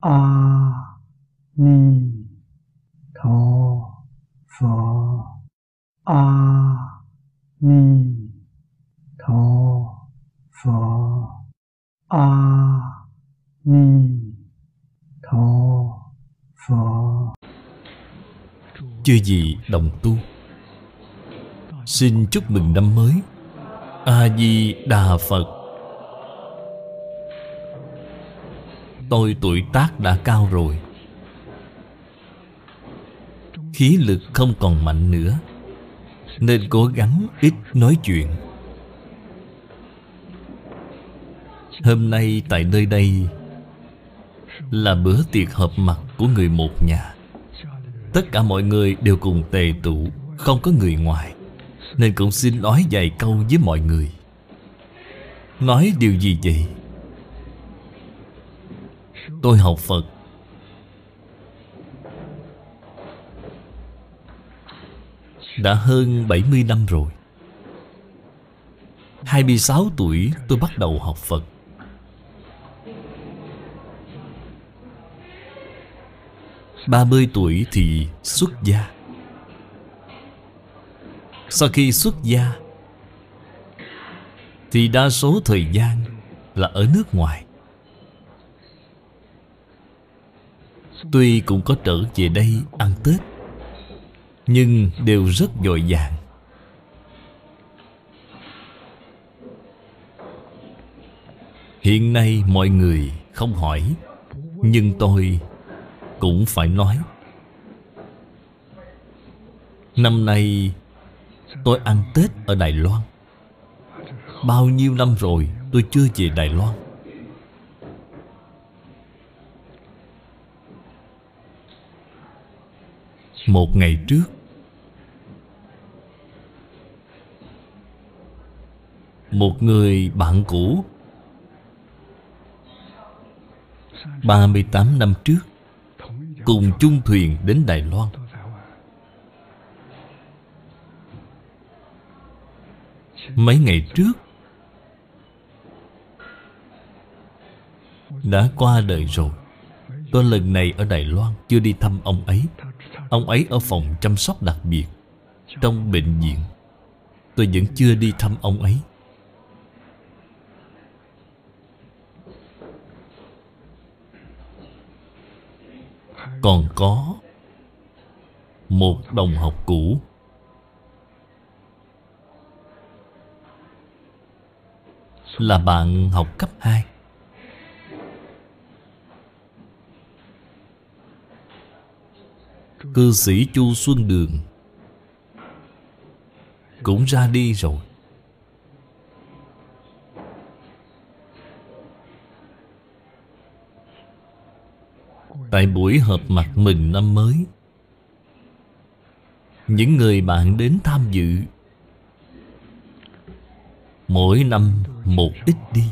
A-mi-thô-phò, A-mi-thô-phò, A-mi-thô-phò. Chư vị đồng tu, xin chúc mừng năm mới A-di-đà Phật. Tôi tuổi tác đã cao rồi, khí lực không còn mạnh nữa, nên cố gắng ít nói chuyện. Hôm nay tại nơi đây là bữa tiệc họp mặt của người một nhà. Tất cả mọi người đều cùng tề tụ, không có người ngoài, nên cũng xin nói vài câu với mọi người. Nói điều gì vậy? Tôi học Phật. Đã hơn 70 năm rồi. 26 tuổi tôi bắt đầu học Phật. Ba mươi tuổi thì xuất gia. Sau khi xuất gia thì đa số thời gian là ở nước ngoài. Tuy cũng có trở về đây ăn Tết, nhưng đều rất vội vàng. Hiện nay mọi người không hỏi, nhưng tôi cũng phải nói. Năm nay tôi ăn Tết ở Đài Loan. Bao nhiêu năm rồi tôi chưa về Đài Loan. Một ngày trước, một người bạn cũ 38 năm trước cùng chung thuyền đến Đài Loan. Mấy ngày trước đã qua đời rồi. Tôi lần này ở Đài Loan chưa đi thăm ông ấy. Ông ấy ở phòng chăm sóc đặc biệt trong bệnh viện. Tôi vẫn chưa đi thăm ông ấy. Còn có một đồng học cũ. Là bạn học cấp 2. Cư sĩ Chu Xuân Đường cũng ra đi rồi. Tại buổi họp mặt mừng năm mới, những người bạn đến tham dự mỗi năm một ít đi.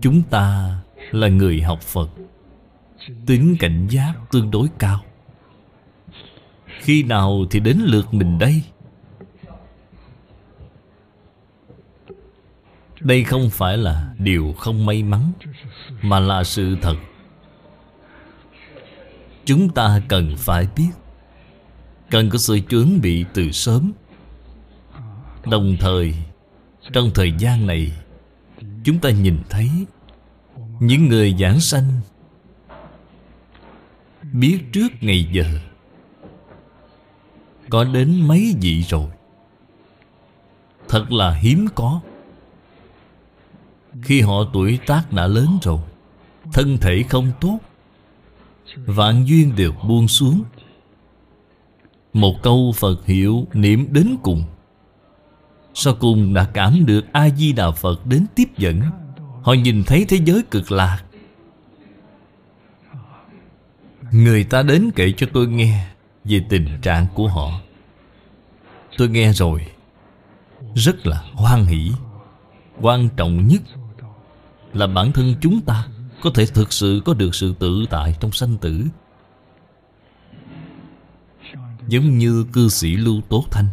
Chúng ta là người học Phật, tính cảnh giác tương đối cao. Khi nào thì đến lượt mình đây? Đây không phải là điều không may mắn, mà là sự thật. Chúng ta cần phải biết, cần có sự chuẩn bị từ sớm. Đồng thời, trong thời gian này, chúng ta nhìn thấy những người giảng sanh biết trước ngày giờ có đến mấy vị rồi. Thật là hiếm có. Khi họ tuổi tác đã lớn rồi, thân thể không tốt, vạn duyên đều buông xuống. Một câu Phật hiệu niệm đến cùng, sau cùng đã cảm được A-di-đà Phật đến tiếp dẫn. Họ nhìn thấy thế giới cực lạc. Người ta đến kể cho tôi nghe về tình trạng của họ. Tôi nghe rồi rất là hoan hỷ. Quan trọng nhất là bản thân chúng ta có thể thực sự có được sự tự tại trong sanh tử. Giống như cư sĩ Lưu Tốt Thanh,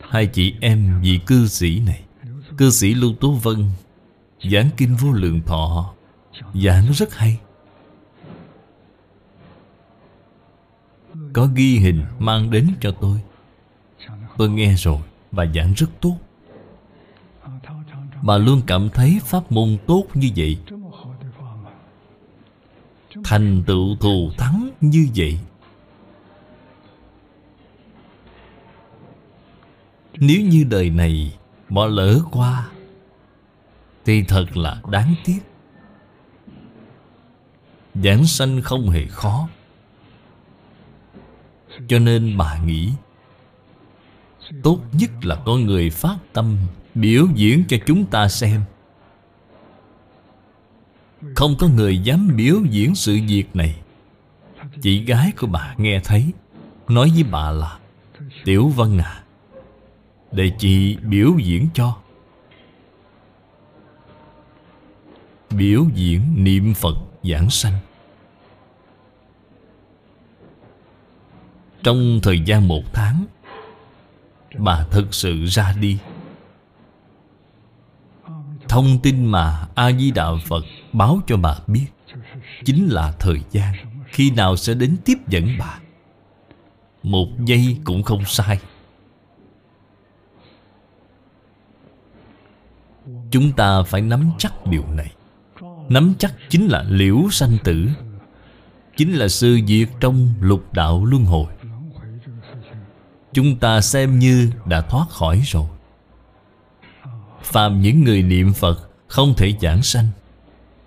hai chị em vị cư sĩ này, Cư sĩ Lưu Tố Vân giảng kinh Vô Lượng Thọ, giảng rất hay, có ghi hình mang đến cho tôi. Tôi nghe rồi và giảng rất tốt. Bà luôn cảm thấy pháp môn tốt như vậy, thành tựu thù thắng như vậy. Nếu như đời này bỏ lỡ qua thì thật là đáng tiếc. Giảng sanh không hề khó, cho nên bà nghĩ tốt nhất là có người phát tâm biểu diễn cho chúng ta xem. Không có người dám biểu diễn sự việc này. Chị gái của bà nghe thấy, nói với bà là: Tiểu Vân à, để chị biểu diễn cho. Biểu diễn niệm Phật giảng sanh. Trong thời gian 1 tháng, bà thực sự ra đi. Thông tin mà A-di-đà Phật báo cho bà biết chính là thời gian khi nào sẽ đến tiếp dẫn bà. 1 giây cũng không sai. Chúng ta phải nắm chắc điều này. Nắm chắc chính là liễu sanh tử, chính là sự việc trong lục đạo luân hồi. Chúng ta xem như đã thoát khỏi rồi. Phàm những người niệm Phật không thể giảng sanh,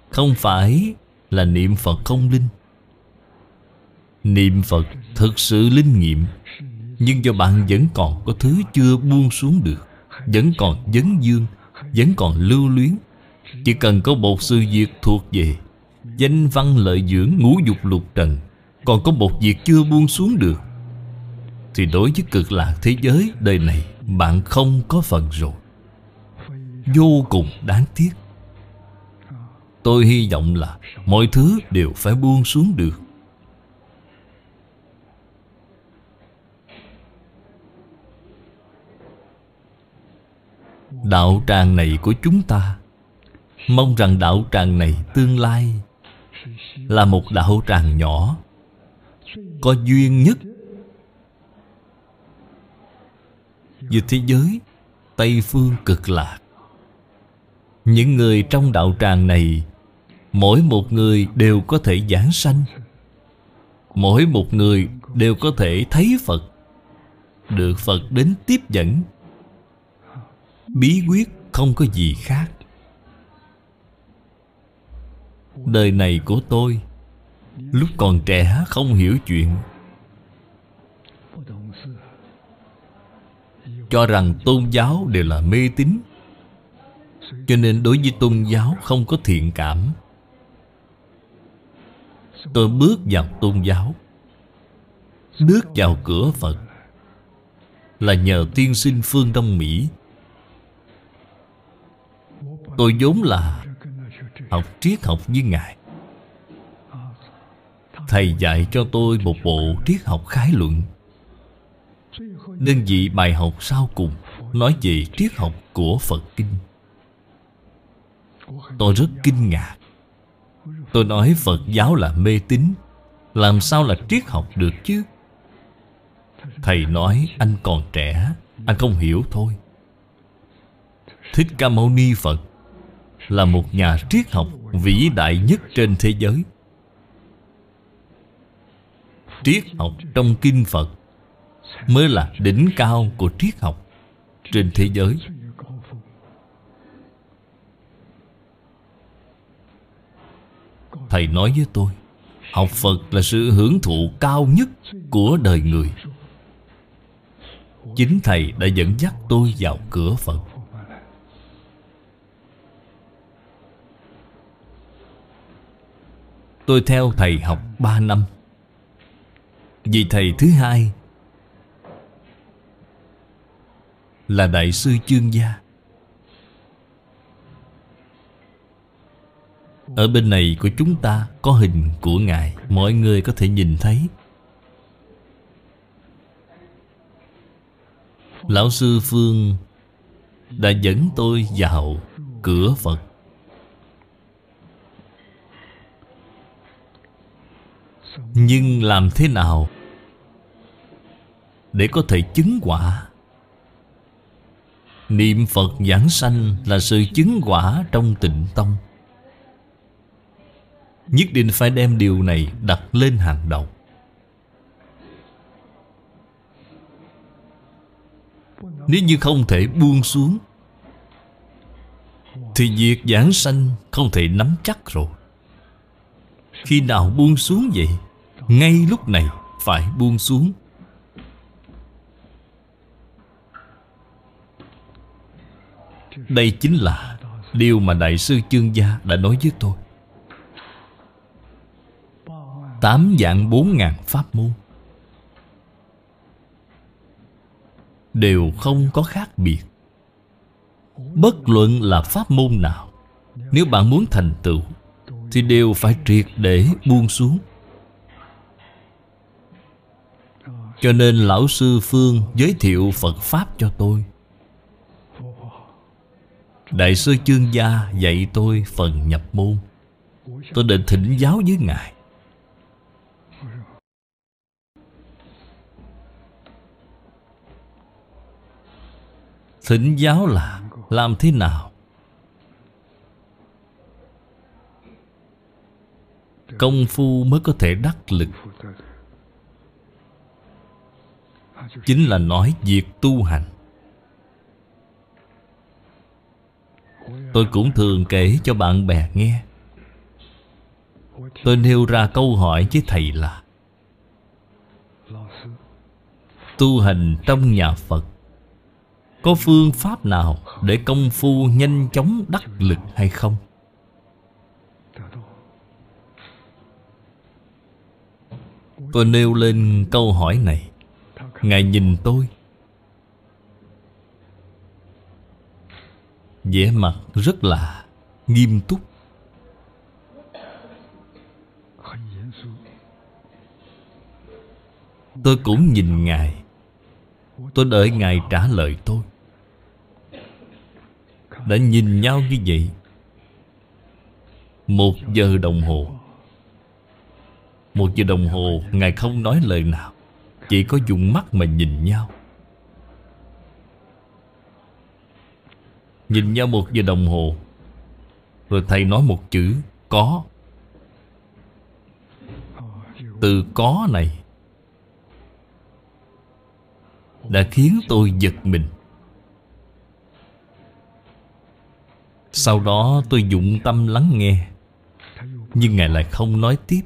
không phải là niệm Phật không linh. Niệm Phật thực sự linh nghiệm, nhưng do bạn vẫn còn có thứ chưa buông xuống được, vẫn còn vấn vương, vẫn còn lưu luyến. Chỉ cần có một sự việc thuộc về danh văn lợi dưỡng ngũ dục lục trần, còn có một việc chưa buông xuống được, thì đối với cực lạc thế giới đời này bạn không có phần rồi. Vô cùng đáng tiếc. Tôi hy vọng là mọi thứ đều phải buông xuống được. Đạo tràng này của chúng ta, mong rằng đạo tràng này tương lai là một đạo tràng nhỏ, có duyên nhất giữa thế giới Tây Phương cực lạc. Những người trong đạo tràng này, mỗi một người đều có thể giảng sanh, mỗi một người đều có thể thấy Phật, được Phật đến tiếp dẫn. Bí quyết không có gì khác. Đời này của tôi, lúc còn trẻ không hiểu chuyện, cho rằng tôn giáo đều là mê tín, cho nên đối với tôn giáo không có thiện cảm. Tôi bước vào tôn giáo, bước vào cửa Phật là nhờ tiên sinh Phương Đông Mỹ. Tôi vốn là học triết học với ngài. Thầy dạy cho tôi một bộ triết học khái luận, nên vị bài học sau cùng nói về triết học của Phật Kinh. Tôi rất kinh ngạc. Tôi nói Phật giáo là mê tín, làm sao là triết học được chứ? Thầy nói anh còn trẻ, anh không hiểu thôi. Thích Ca Mâu Ni Phật là một nhà triết học vĩ đại nhất trên thế giới. Triết học trong kinh Phật mới là đỉnh cao của triết học trên thế giới. Thầy nói với tôi, học Phật là sự hưởng thụ cao nhất của đời người. Chính thầy đã dẫn dắt tôi vào cửa Phật. Tôi theo thầy học 3 năm. Vì thầy thứ hai là Đại sư Chương Gia. Ở bên này của chúng ta có hình của ngài, mọi người có thể nhìn thấy. Lão sư Phương đã dẫn tôi vào cửa Phật. Nhưng làm thế nào để có thể chứng quả? Niệm Phật giảng sanh là sự chứng quả trong tịnh tông. Nhất định phải đem điều này đặt lên hàng đầu. Nếu như không thể buông xuống thì việc giảng sanh không thể nắm chắc rồi. Khi nào buông xuống vậy? Ngay lúc này phải buông xuống. Đây chính là điều mà Đại sư Chương Gia đã nói với tôi. 8 vạn 4.000 pháp môn đều không có khác biệt. Bất luận là pháp môn nào, nếu bạn muốn thành tựu thì đều phải triệt để buông xuống. Cho nên Lão sư Phương giới thiệu Phật Pháp cho tôi. Đại sư Chương Gia dạy tôi phần nhập môn. Tôi định thỉnh giáo với Ngài. Thỉnh giáo là làm thế nào? Công phu mới có thể đắc lực. Chính là nói việc tu hành. Tôi cũng thường kể cho bạn bè nghe. Tôi nêu ra câu hỏi với Thầy là: tu hành trong nhà Phật có phương pháp nào để công phu nhanh chóng đắc lực hay không? Tôi nêu lên câu hỏi này, Ngài nhìn tôi, vẻ mặt rất là nghiêm túc. Tôi cũng nhìn Ngài, tôi đợi Ngài trả lời tôi. Đã nhìn nhau như vậy 1 giờ đồng hồ. 1 giờ đồng hồ Ngài không nói lời nào, chỉ có dùng mắt mà nhìn nhau. Nhìn nhau 1 giờ đồng hồ. Rồi Thầy nói một chữ: có. Từ có này đã khiến tôi giật mình. Sau đó tôi dụng tâm lắng nghe, nhưng Ngài lại không nói tiếp.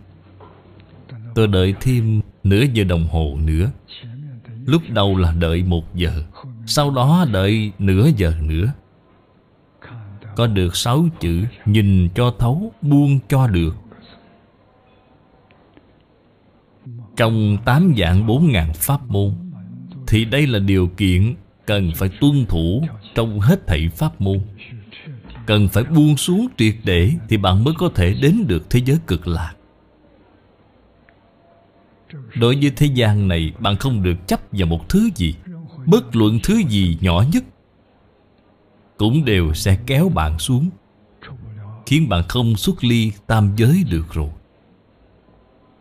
Tôi đợi thêm nửa giờ đồng hồ nữa. Lúc đầu là đợi 1 giờ, sau đó đợi nửa giờ nữa. Có được 6 chữ: nhìn cho thấu, buông cho được. Trong 8 vạn 4.000 pháp môn thì đây là điều kiện cần phải tuân thủ trong hết thảy pháp môn. Cần phải buông xuống triệt để thì bạn mới có thể đến được thế giới cực lạc. Đối với thế gian này, bạn không được chấp vào một thứ gì. Bất luận thứ gì nhỏ nhất cũng đều sẽ kéo bạn xuống, khiến bạn không xuất ly tam giới được rồi,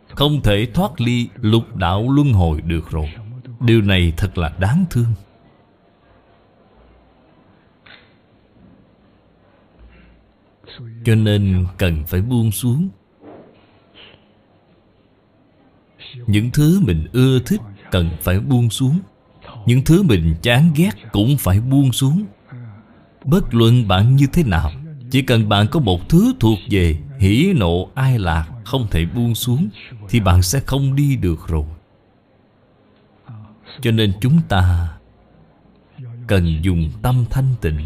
không thể thoát ly lục đạo luân hồi được rồi. Điều này thật là đáng thương. Cho nên cần phải buông xuống. Những thứ mình ưa thích cần phải buông xuống. Những thứ mình chán ghét cũng phải buông xuống. Bất luận bạn như thế nào, chỉ cần bạn có một thứ thuộc về hỉ nộ ai lạc không thể buông xuống thì bạn sẽ không đi được rồi. Cho nên chúng ta cần dùng tâm thanh tịnh,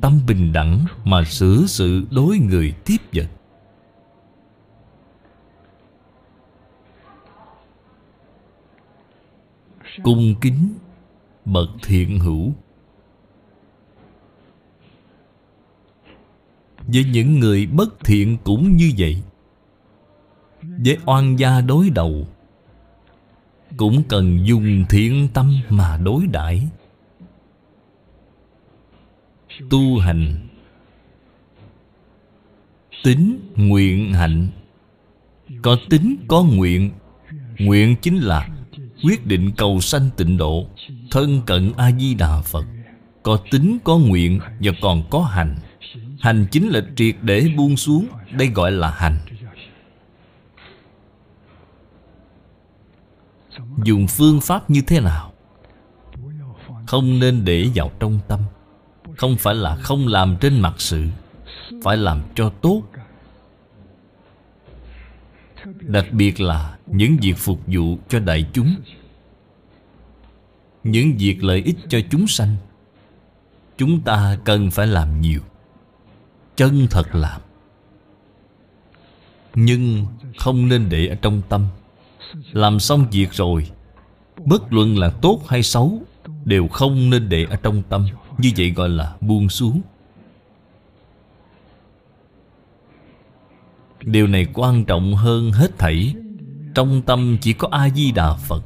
tâm bình đẳng mà xử sự đối người tiếp vật. Cung kính bậc thiện hữu. Với những người bất thiện cũng như vậy. Với oan gia đối đầu cũng cần dùng thiện tâm mà đối đãi. tu hành, tín nguyện hạnh. Có tín có nguyện. Nguyện chính là quyết định cầu sanh tịnh độ, thân cận A-di-đà Phật. Có tín có nguyện và còn có hành. Hành chính là triệt để buông xuống. Đây gọi là hành. Dùng phương pháp như thế nào? Không nên để vào trong tâm. Không phải là không làm trên mặt sự, phải làm cho tốt. Đặc biệt là những việc phục vụ cho đại chúng, những việc lợi ích cho chúng sanh, chúng ta cần phải làm nhiều, chân thật làm. Nhưng không nên để ở trong tâm. Làm xong việc rồi, bất luận là tốt hay xấu, đều không nên để ở trong tâm. Như vậy gọi là buông xuống. Điều này quan trọng hơn hết thảy. Trong tâm chỉ có A-di-đà Phật.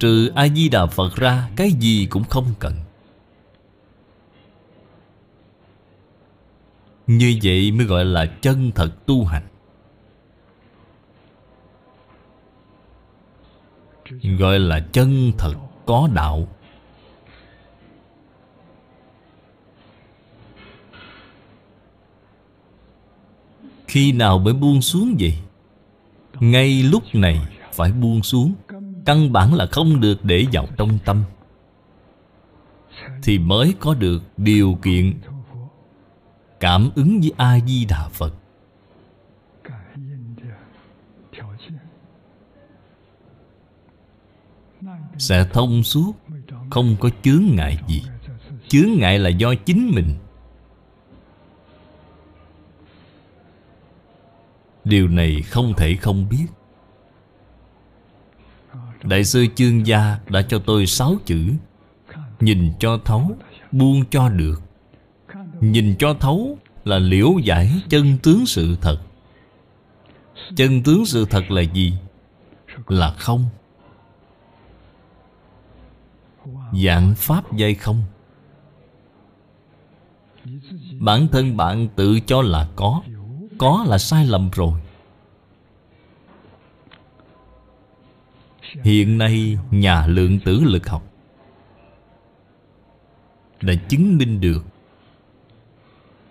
Trừ A-di-đà Phật ra, cái gì cũng không cần. Như vậy mới gọi là chân thật tu hành. Gọi là chân thật có đạo. Khi nào mới buông xuống vậy? Ngay lúc này phải buông xuống. Căn bản là không được để vào trong tâm, thì mới có được điều kiện cảm ứng với A-di-đà Phật. Sẽ thông suốt, không có chướng ngại gì. Chướng ngại là do chính mình. Điều này không thể không biết. Đại sư Chương Gia đã cho tôi 6 chữ: nhìn cho thấu, buông cho được. Nhìn cho thấu là liễu giải chân tướng sự thật. Chân tướng sự thật là gì? Là không. Vạn pháp giai không. Bản thân bạn tự cho là có. Có là sai lầm rồi. Hiện nay nhà lượng tử lực học đã chứng minh được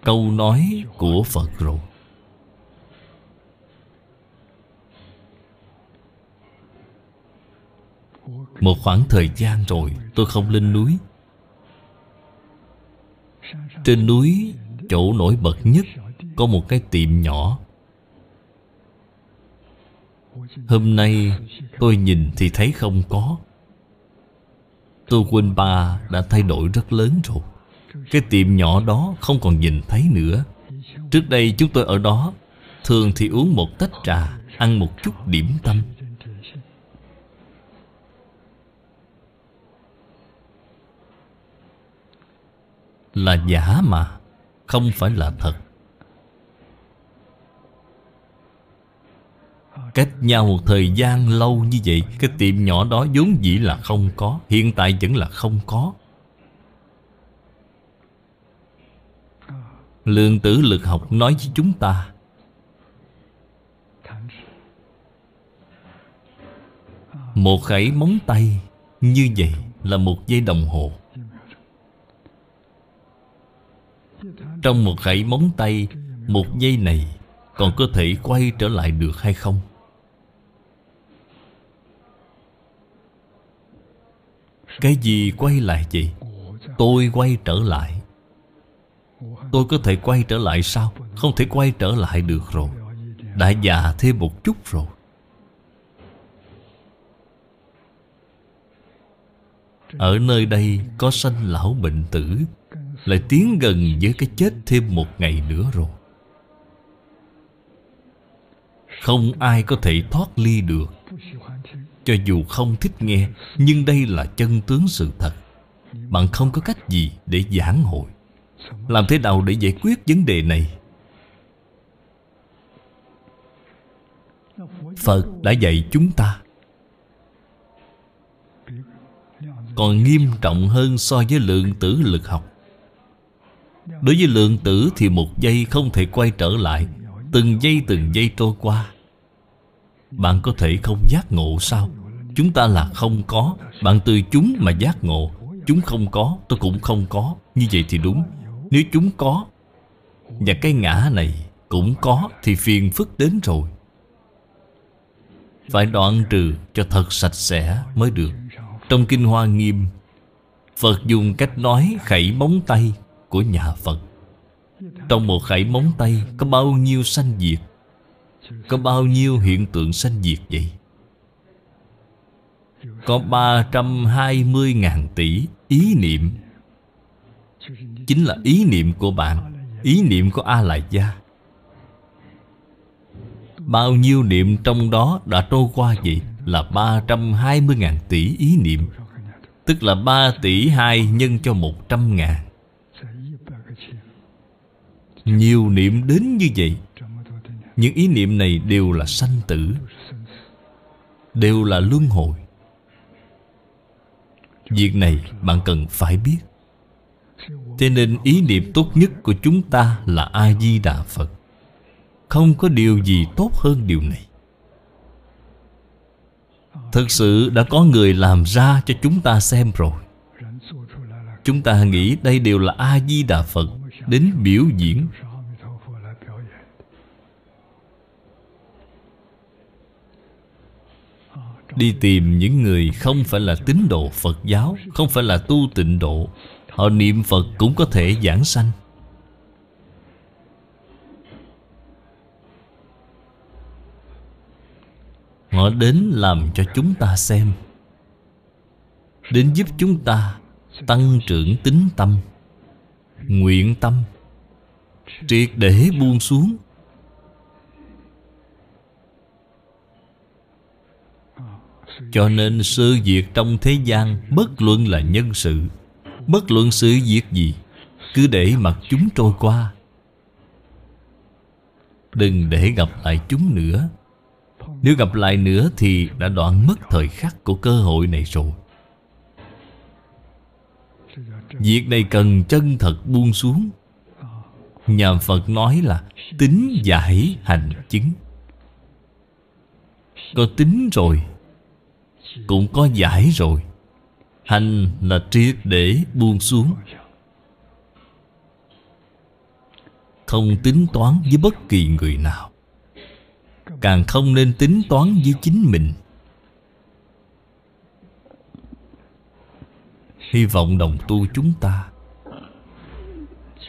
câu nói của Phật rồi. Một khoảng thời gian rồi tôi không lên núi. Trên núi chỗ nổi bật nhất có một cái tiệm nhỏ. Hôm nay tôi nhìn thì thấy không có. Tôi quên ba đã thay đổi rất lớn rồi. Cái tiệm nhỏ đó không còn nhìn thấy nữa. Trước đây chúng tôi ở đó, thường thì uống một tách trà, ăn một chút điểm tâm. Là giả mà, không phải là thật. Cách nhau một thời gian lâu như vậy, cái tiệm nhỏ đó vốn dĩ là không có, hiện tại vẫn là không có. Lượng tử lực học nói với chúng ta, một khẩy móng tay như vậy là một giây đồng hồ. Trong một khẩy móng tay, một giây này còn có thể quay trở lại được hay không? Cái gì quay lại vậy? Tôi quay trở lại. Tôi có thể quay trở lại sao? Không thể quay trở lại được rồi. Đã già thêm một chút rồi. Ở nơi đây có sanh lão bệnh tử, lại tiến gần với cái chết thêm một ngày nữa rồi. Không ai có thể thoát ly được. Cho dù không thích nghe, nhưng đây là chân tướng sự thật. Bạn không có cách gì để giảng hội. Làm thế nào để giải quyết vấn đề này? Phật đã dạy chúng ta còn nghiêm trọng hơn so với lượng tử lực học. Đối với lượng tử thì một giây không thể quay trở lại, từng giây trôi qua. Bạn có thể không giác ngộ sao? Chúng ta là không có, bạn từ chúng mà giác ngộ. Chúng không có, tôi cũng không có. Như vậy thì đúng. Nếu chúng có và cái ngã này cũng có thì phiền phức đến rồi. Phải đoạn trừ cho thật sạch sẽ mới được. Trong Kinh Hoa Nghiêm, Phật dùng cách nói khẩy móng tay của nhà Phật. Trong một khẩy móng tay có bao nhiêu sanh diệt, có bao nhiêu hiện tượng sanh diệt vậy? Có 320.000 tỷ ý niệm. Chính là ý niệm của bạn, ý niệm của A-lại gia. Bao nhiêu niệm trong đó đã trôi qua vậy? Là 320.000 tỷ ý niệm. Tức là 3 tỷ 2 nhân cho 100.000. Nhiều niệm đến như vậy. Những ý niệm này đều là sanh tử, đều là luân hồi. Việc này bạn cần phải biết. Cho nên ý niệm tốt nhất của chúng ta là A-di-đà Phật. Không có điều gì tốt hơn điều này. Thực sự đã có người làm ra cho chúng ta xem rồi. Chúng ta nghĩ đây đều là A-di-đà Phật đến biểu diễn. Đi tìm những người không phải là tín đồ Phật giáo, không phải là tu tịnh độ, họ niệm Phật cũng có thể giảng sanh. Họ đến làm cho chúng ta xem, đến giúp chúng ta tăng trưởng tín tâm, nguyện tâm, triệt để buông xuống. Cho nên sự việc trong thế gian, bất luận là nhân sự, bất luận sự việc gì, cứ để mặc chúng trôi qua. Đừng để gặp lại chúng nữa. Nếu gặp lại nữa thì đã đoạn mất thời khắc của cơ hội này rồi. Việc này cần chân thật buông xuống. Nhà Phật nói là tính giải hành chứng. Có tính rồi, cũng có giải rồi. Hành là triệt để buông xuống, không tính toán với bất kỳ người nào, càng không nên tính toán với chính mình. Hy vọng đồng tu chúng ta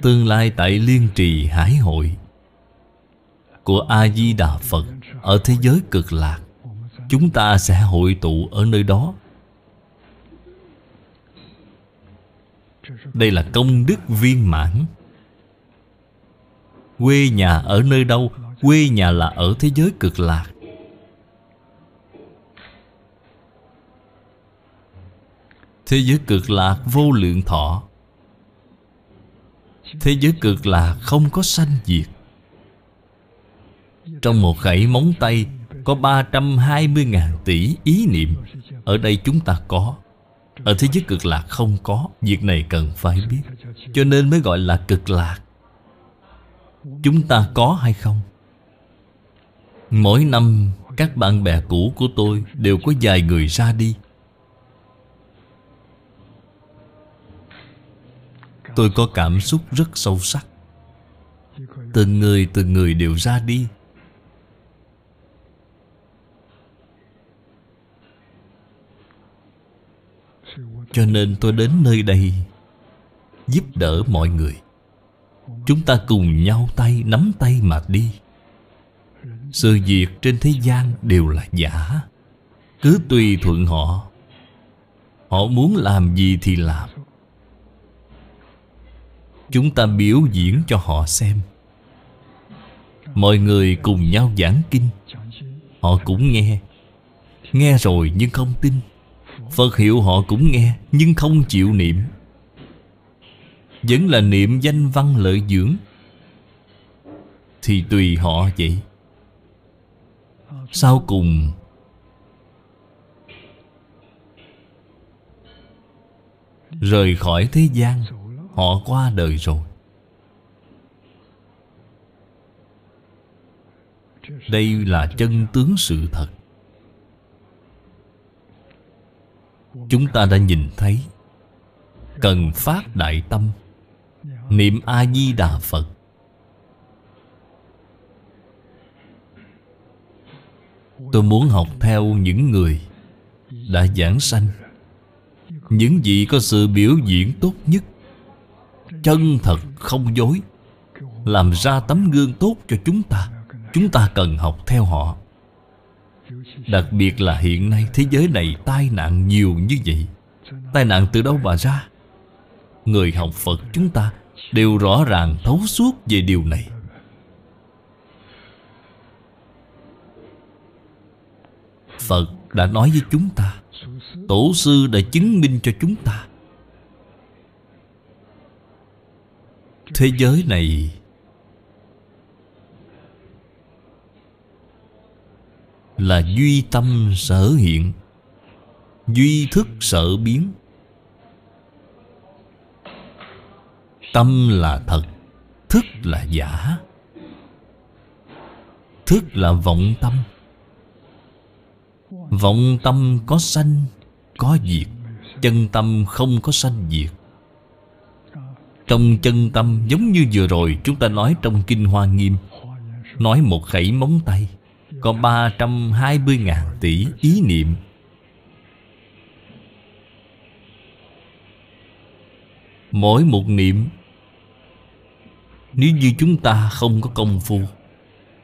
tương lai tại Liên Trì Hải Hội của A-di-đà Phật ở thế giới cực lạc, chúng ta sẽ hội tụ ở nơi đó. Đây là công đức viên mãn. Quê nhà ở nơi đâu? Quê nhà là ở thế giới cực lạc. Thế giới cực lạc vô lượng thọ. Thế giới cực lạc không có sanh diệt. Trong một khẩy móng tay có 320.000 tỷ ý niệm. Ở đây chúng ta có, ở thế giới cực lạc không có. Việc này cần phải biết. Cho nên mới gọi là cực lạc. Chúng ta có hay không? Mỗi năm các bạn bè cũ của tôi đều có vài người ra đi. Tôi có cảm xúc rất sâu sắc. Từng người đều ra đi. Cho nên tôi đến nơi đây giúp đỡ mọi người. Chúng ta cùng nhau tay nắm tay mà đi. Sự việc trên thế gian đều là giả. Cứ tùy thuận họ. Họ muốn làm gì thì làm. Chúng ta biểu diễn cho họ xem. Mọi người cùng nhau giảng kinh. Họ cũng nghe. Nghe rồi nhưng không tin. Phật hiệu họ cũng nghe nhưng không chịu niệm. Vẫn là niệm danh văn lợi dưỡng. Thì tùy họ vậy. Sau cùng rời khỏi thế gian, họ qua đời rồi. Đây là chân tướng sự thật. Chúng ta đã nhìn thấy. Cần phát đại tâm, niệm A-di-đà Phật. Tôi muốn học theo những người đã giảng sanh, những vị có sự biểu diễn tốt nhất, chân thật không dối, làm ra tấm gương tốt cho chúng ta. Chúng ta cần học theo họ. Đặc biệt là hiện nay thế giới này tai nạn nhiều như vậy. Tai nạn từ đâu mà ra? Người học Phật chúng ta đều rõ ràng thấu suốt về điều này. Phật đã nói với chúng ta, tổ sư đã chứng minh cho chúng ta. Thế giới này là duy tâm sở hiện, duy thức sở biến. Tâm là thật, thức là giả. Thức là vọng tâm. Vọng tâm có sanh, có diệt. Chân tâm không có sanh diệt. Trong chân tâm giống như vừa rồi chúng ta nói trong Kinh Hoa Nghiêm, nói một khẩy móng tay có 320.000 tỷ ý niệm. Mỗi một niệm, nếu như chúng ta không có công phu,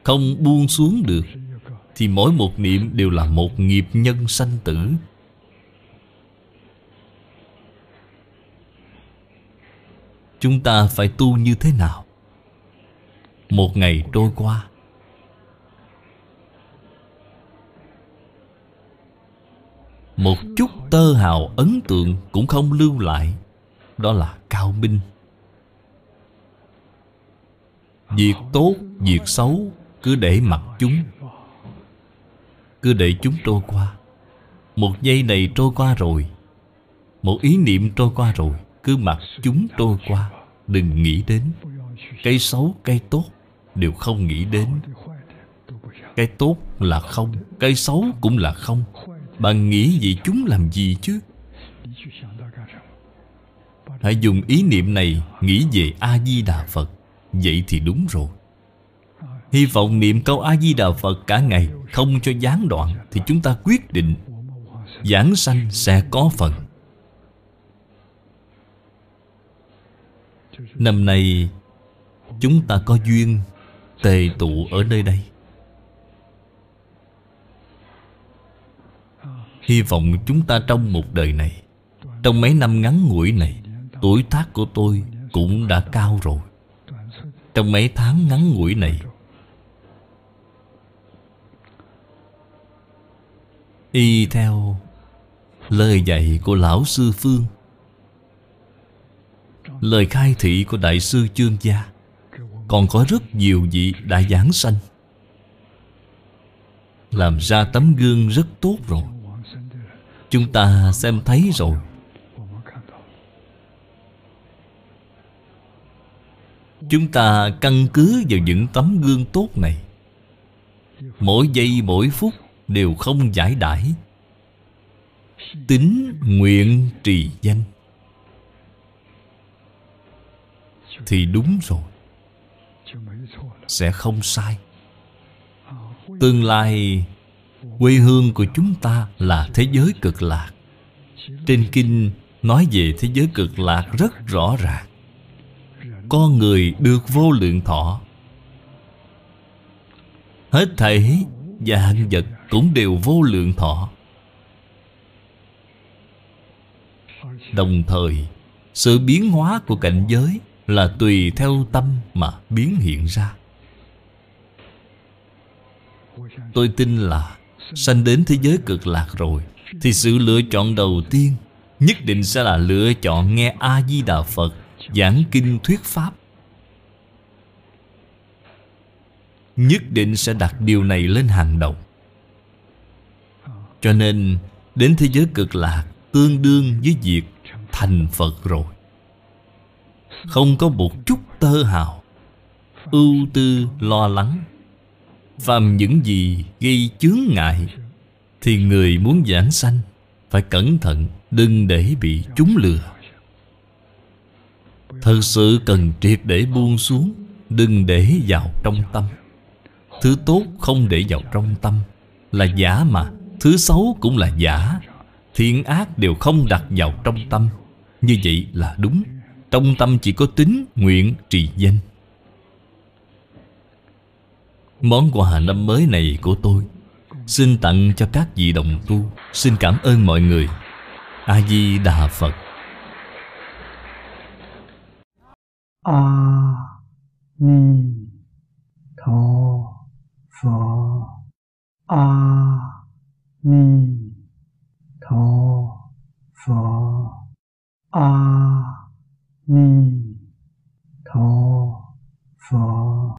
không buông xuống được, thì mỗi một niệm đều là một nghiệp nhân sanh tử. Chúng ta phải tu như thế nào? Một ngày trôi qua, một chút tơ hào ấn tượng cũng không lưu lại. Đó là cao minh. Việc tốt, việc xấu cứ để mặc chúng, cứ để chúng trôi qua. Một giây này trôi qua rồi, một ý niệm trôi qua rồi, cứ mặc chúng trôi qua. Đừng nghĩ đến. Cái xấu, cái tốt đều không nghĩ đến. Cái tốt là không, cái xấu cũng là không. Bạn nghĩ về chúng làm gì chứ? Hãy dùng ý niệm này nghĩ về A-di-đà Phật. Vậy thì đúng rồi. Hy vọng niệm câu A-di-đà Phật cả ngày, không cho gián đoạn, thì chúng ta quyết định giảng sanh sẽ có phần. Năm nay chúng ta có duyên tề tụ ở nơi đây. Hy vọng chúng ta trong một đời này, trong mấy năm ngắn ngủi này, tuổi tác của tôi cũng đã cao rồi. Trong mấy tháng ngắn ngủi này, y theo lời dạy của Lão sư Phương, lời khai thị của Đại sư Chương Gia, còn có rất nhiều vị đã giảng sanh, làm ra tấm gương rất tốt rồi. Chúng ta xem thấy rồi. Chúng ta căn cứ vào những tấm gương tốt này, mỗi giây mỗi phút đều không giải đãi, tín nguyện trì danh, thì đúng rồi, sẽ không sai. Tương lai quê hương của chúng ta là thế giới cực lạc. Trên kinh nói về thế giới cực lạc rất rõ ràng. Con người được vô lượng thọ, hết thảy vạn vật cũng đều vô lượng thọ. Đồng thời, sự biến hóa của cảnh giới là tùy theo tâm mà biến hiện ra. Tôi tin là sanh đến thế giới cực lạc rồi, thì sự lựa chọn đầu tiên nhất định sẽ là lựa chọn nghe A-di-đà Phật giảng kinh thuyết pháp. Nhất định sẽ đặt điều này lên hàng đầu. Cho nên đến thế giới cực lạc tương đương với việc thành Phật rồi, không có một chút tơ hào ưu tư lo lắng. Phàm những gì gây chướng ngại thì người muốn giảng sanh phải cẩn thận, đừng để bị chúng lừa. Thật sự cần triệt để buông xuống, đừng để vào trong tâm. Thứ tốt không để vào trong tâm là giả mà, thứ xấu cũng là giả. Thiện ác đều không đặt vào trong tâm, như vậy là đúng. Trong tâm chỉ có tín, nguyện, trì danh. Món quà năm mới này của tôi xin tặng cho các vị đồng tu. Xin cảm ơn mọi người. A-di-đà Phật. A-mi-thô-phò. A-mi-thô-phò. A-mi-thô-phò.